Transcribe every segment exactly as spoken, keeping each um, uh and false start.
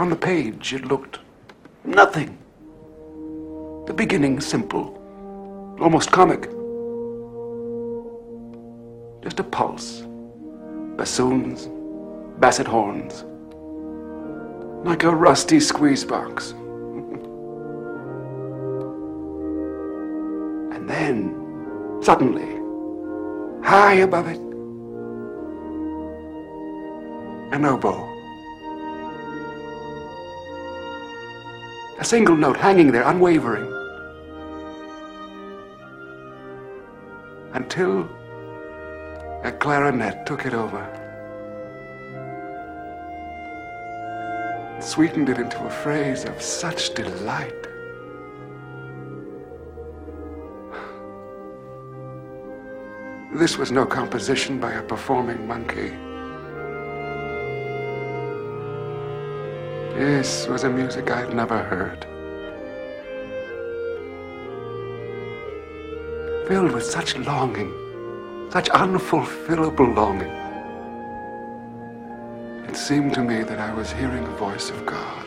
On the page, it looked nothing. The beginning simple, almost comic. Just a pulse, bassoons, basset horns, like a rusty squeeze box. And then, suddenly, high above it, an oboe. A single note hanging there, unwavering. Until a clarinet took it over. Sweetened it into a phrase of such delight. This was no composition by a performing monkey. This was a music I'd never heard. Filled with such longing, such unfulfillable longing. It seemed to me that I was hearing the voice of God.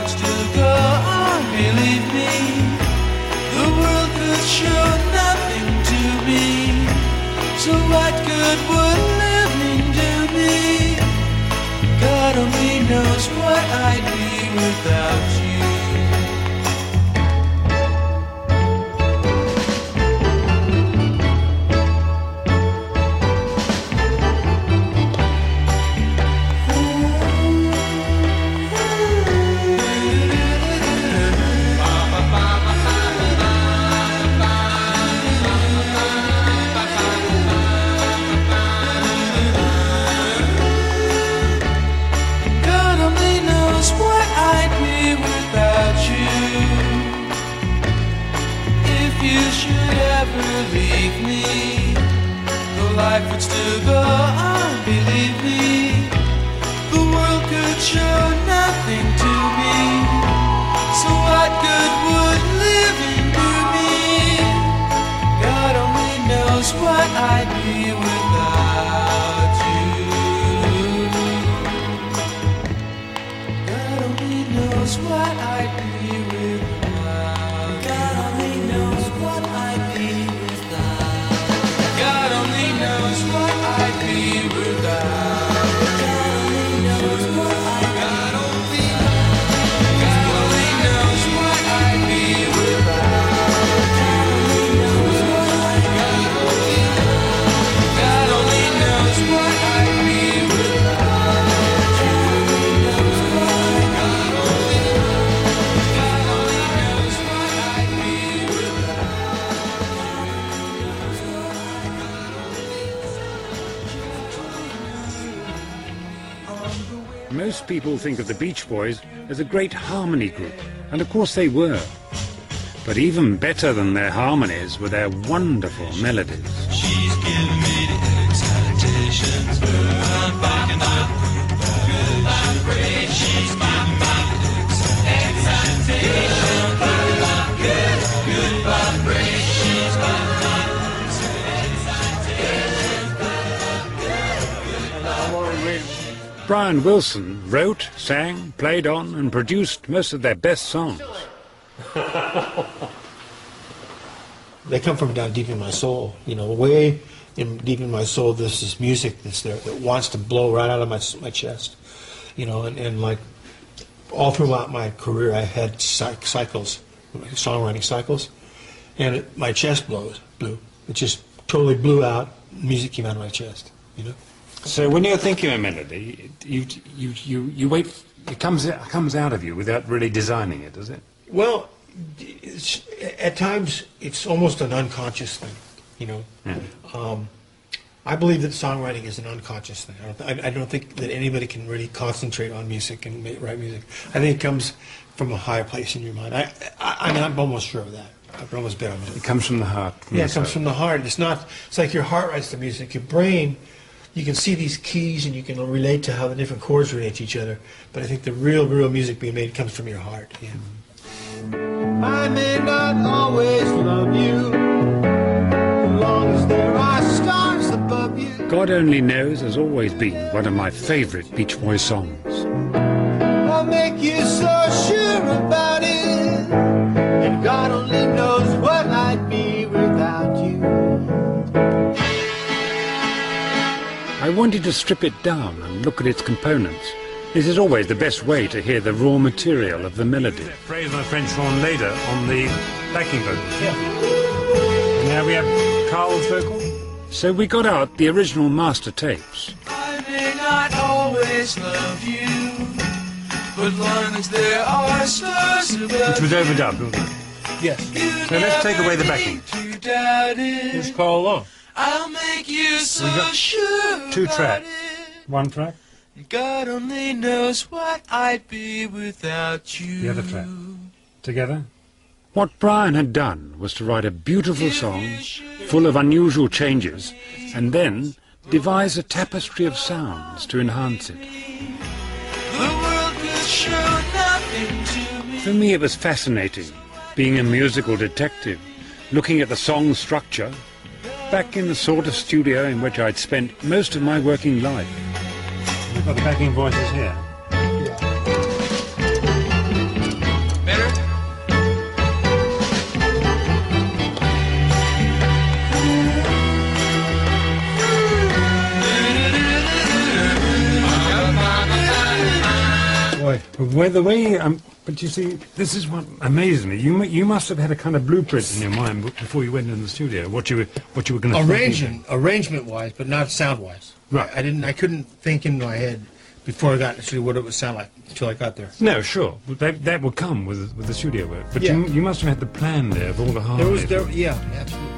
would still go on, believe me. The world could show nothing to me, so what good would living do me? God only knows what I'd be without you. Most people think of the Beach Boys as a great harmony group, and of course they were. But even better than their harmonies were their wonderful melodies. She's giving me the excitations, I'm backing up, good vibration. She's giving me the excitations, I'm good, good vibration. She's giving me the excitations. Brian Wilson wrote, sang, played on, and produced most of their best songs. They come from down deep in my soul. You know, way in, deep in my soul, there's this music that's there that wants to blow right out of my my chest. You know, and, and like all throughout my career, I had cycles, songwriting cycles, and it, my chest blows, blew. It just totally blew out. Music came out of my chest. You know. So when you're thinking a melody, you you you you wait. It comes it comes out of you without really designing it, does it? Well, it's, at times it's almost an unconscious thing, you know. Yeah. Um, I believe that songwriting is an unconscious thing. I don't, I, I don't think that anybody can really concentrate on music and make, write music. I think it comes from a higher place in your mind. I, I, I mean, I'm almost sure of that. I've almost bet on it. It comes from the heart. Yeah, it comes from the heart. It's not. It's like your heart writes the music. Your brain. You can see these keys, and you can relate to how the different chords relate to each other. But I think the real, real music being made comes from your heart. Yeah. I may not always love you, as long as there are stars above you. God Only Knows has always been one of my favorite Beach Boys songs. I'll make you so sure about it, and God only knows what I'd be without you. I wanted to strip it down and look at its components. This is always the best way to hear the raw material of the melody. Praise the French horn later on the backing vocals. Yeah. And now we have Carl's vocal. So we got out the original master tapes. I may not always love you, but long as there are stars above you. Which was overdubbed, wasn't it? Yes. So let's take away the backing. Here's Carl along. I'll make you so sure. Two tracks. One track. God only knows what I'd be without you. The other track. Together. What Brian had done was to write a beautiful song, full of unusual changes, and then devise a tapestry of sounds to enhance it. The world could show nothing to me. For me, it was fascinating, being a musical detective, looking at the song structure, back in the sort of studio in which I'd spent most of my working life. We've got the backing voices here. Better? Boy, well, the way um, but you see, this is what amazes me. You you must have had a kind of blueprint in your mind before you went into the studio. What you were what you were going to arrangement arrangement wise, but not sound wise. Right. I, I didn't. I couldn't think in my head before I got to what it would sound like until I got there. No, sure. That that would come with with the studio work. But yeah. you you must have had the plan there of all the hard. There was there. Yeah, absolutely.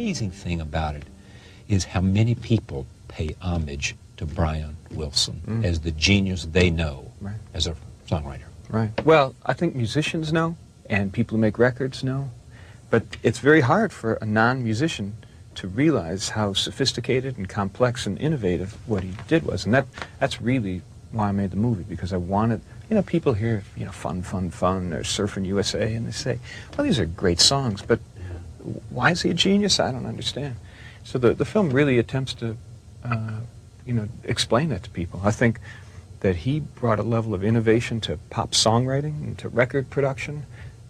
amazing thing about it is how many people pay homage to Brian Wilson mm. as the genius they know right. as a songwriter. Right. Well, I think musicians know, and people who make records know, but it's very hard for a non-musician to realize how sophisticated and complex and innovative what he did was. And that that's really why I made the movie, because I wanted, you know, people hear, you know, fun, fun, fun, or Surfin' U S A, and they say, well, these are great songs, but why is he a genius? I don't understand. So the, the film really attempts to, uh, you know, explain that to people. I think that he brought a level of innovation to pop songwriting and to record production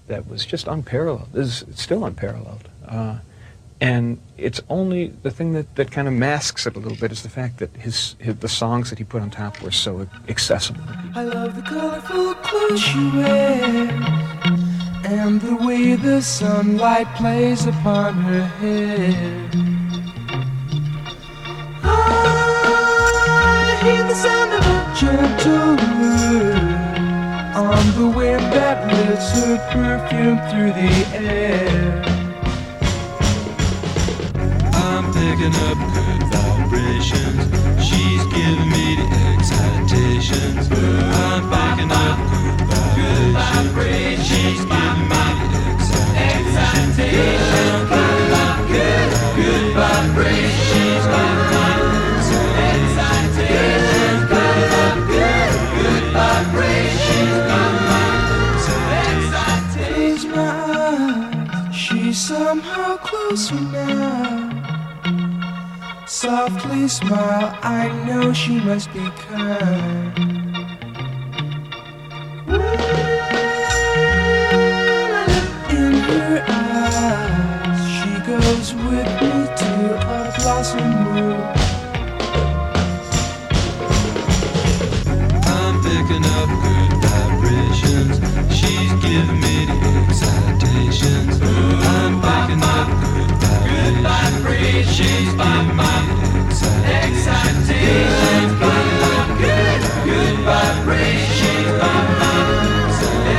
that was just unparalleled. It's still unparalleled. Uh, and it's only the thing that, that kind of masks it a little bit is the fact that his, his the songs that he put on top were so accessible. I love the colorful clothes she wears and the way the sunlight plays upon her hair. I hear the sound of a gentle wind on the wind that lifts her perfume through the air. Picking up good vibrations, she's giving me the excitations. I'm picking up good vibrations, she's giving me the excitations. Picking up good, good vibrations, she's giving me the excitations. Picking up good, good vibrations, she's giving me the excitations. Close my eyes, she's somehow closer now. Softly smile, I know she must be kind. When I look in her eyes, she goes with me to a blossom room. I'm picking up good vibrations, she's giving me the excitations. I'm picking up good vibrations, by my excitations, by my good, good vibrations, by my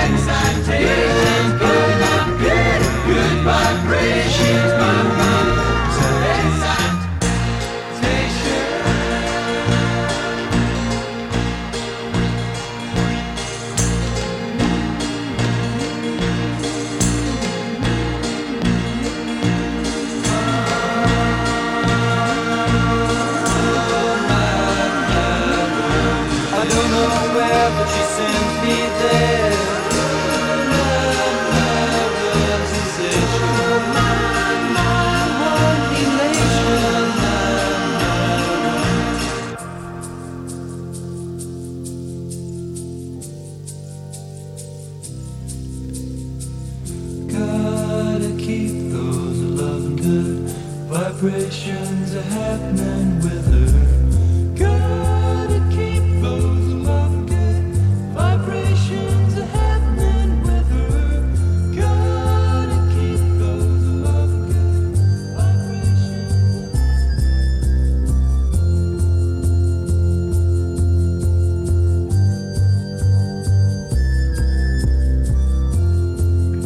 excitations, by my good, good vibrations, by my vibrations are happening with her. Gotta keep those love good vibrations are happening with her. Gotta keep those love good vibrations. Oh.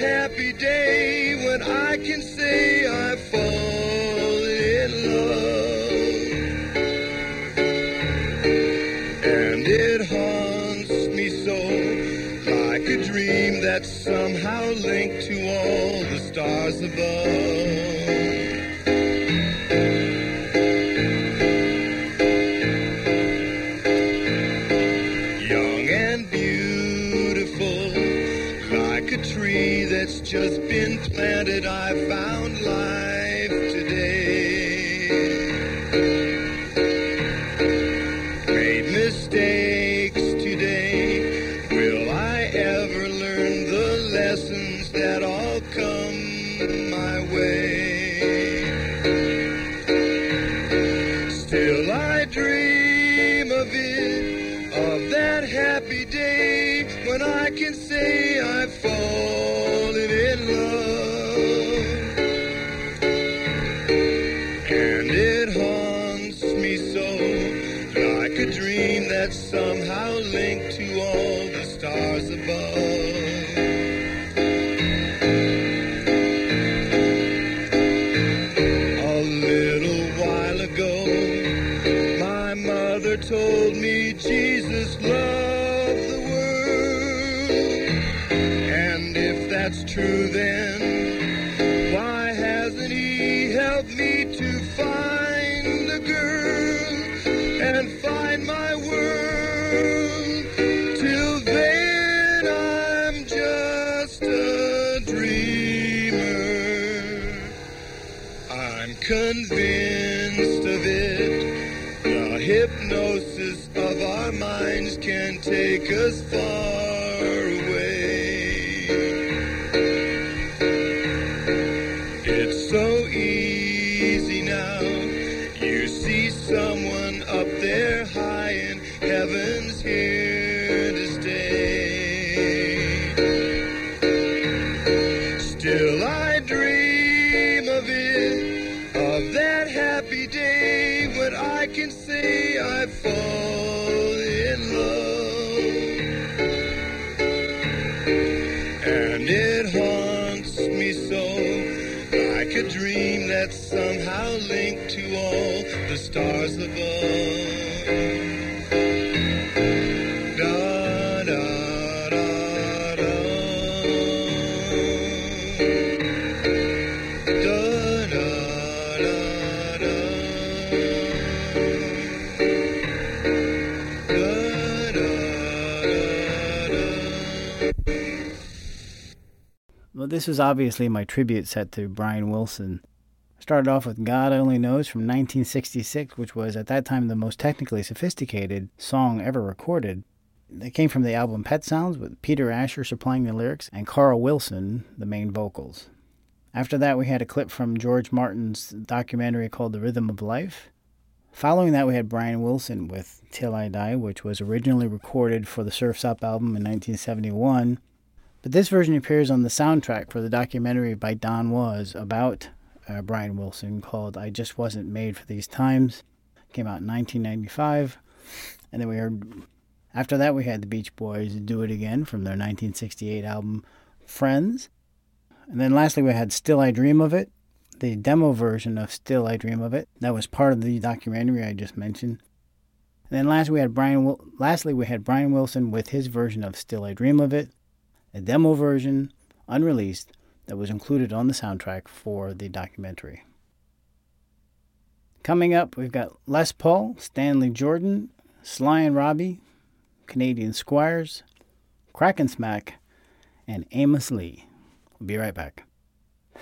Happy day when I can say I fall in love. Just been planted, I found life today. Made mistakes today. Will I ever learn the lessons that all come my way? Still I dream of it, of that happy day when I can say I've fallen. Somehow linked to all the stars above. A little while ago, my mother told me Jesus loved the world. And if that's true, then why hasn't he helped me to find the girl and find my world? Convinced of it, the hypnosis of our minds can take us far away. It's so easy now. You see someone up there high in heaven's here to stay. Still I dream of it, of that happy day when I can say I fall in love. And it haunts me so, like a dream that's somehow linked to all the stars above. Well, this was obviously my tribute set to Brian Wilson. I started off with God Only Knows from nineteen sixty-six, which was at that time the most technically sophisticated song ever recorded. It came from the album Pet Sounds, with Peter Asher supplying the lyrics and Carl Wilson, the main vocals. After that, we had a clip from George Martin's documentary called The Rhythm of Life. Following that, we had Brian Wilson with Till I Die, which was originally recorded for the Surf's Up album in nineteen seventy-one. But this version appears on the soundtrack for the documentary by Don Was about uh, Brian Wilson called I Just Wasn't Made for These Times. It came out in nineteen ninety-five. And then we heard, after that, we had the Beach Boys Do It Again from their nineteen sixty-eight album Friends. And then lastly, we had Still I Dream of It, the demo version of Still I Dream of It. That was part of the documentary I just mentioned. And then last, we had Brian, lastly, we had Brian Wilson with his version of Still I Dream of It, a demo version, unreleased, that was included on the soundtrack for the documentary. Coming up, we've got Les Paul, Stanley Jordan, Sly and Robbie, Canadian Squires, Crack and Smack, and Amos Lee. We'll be right back.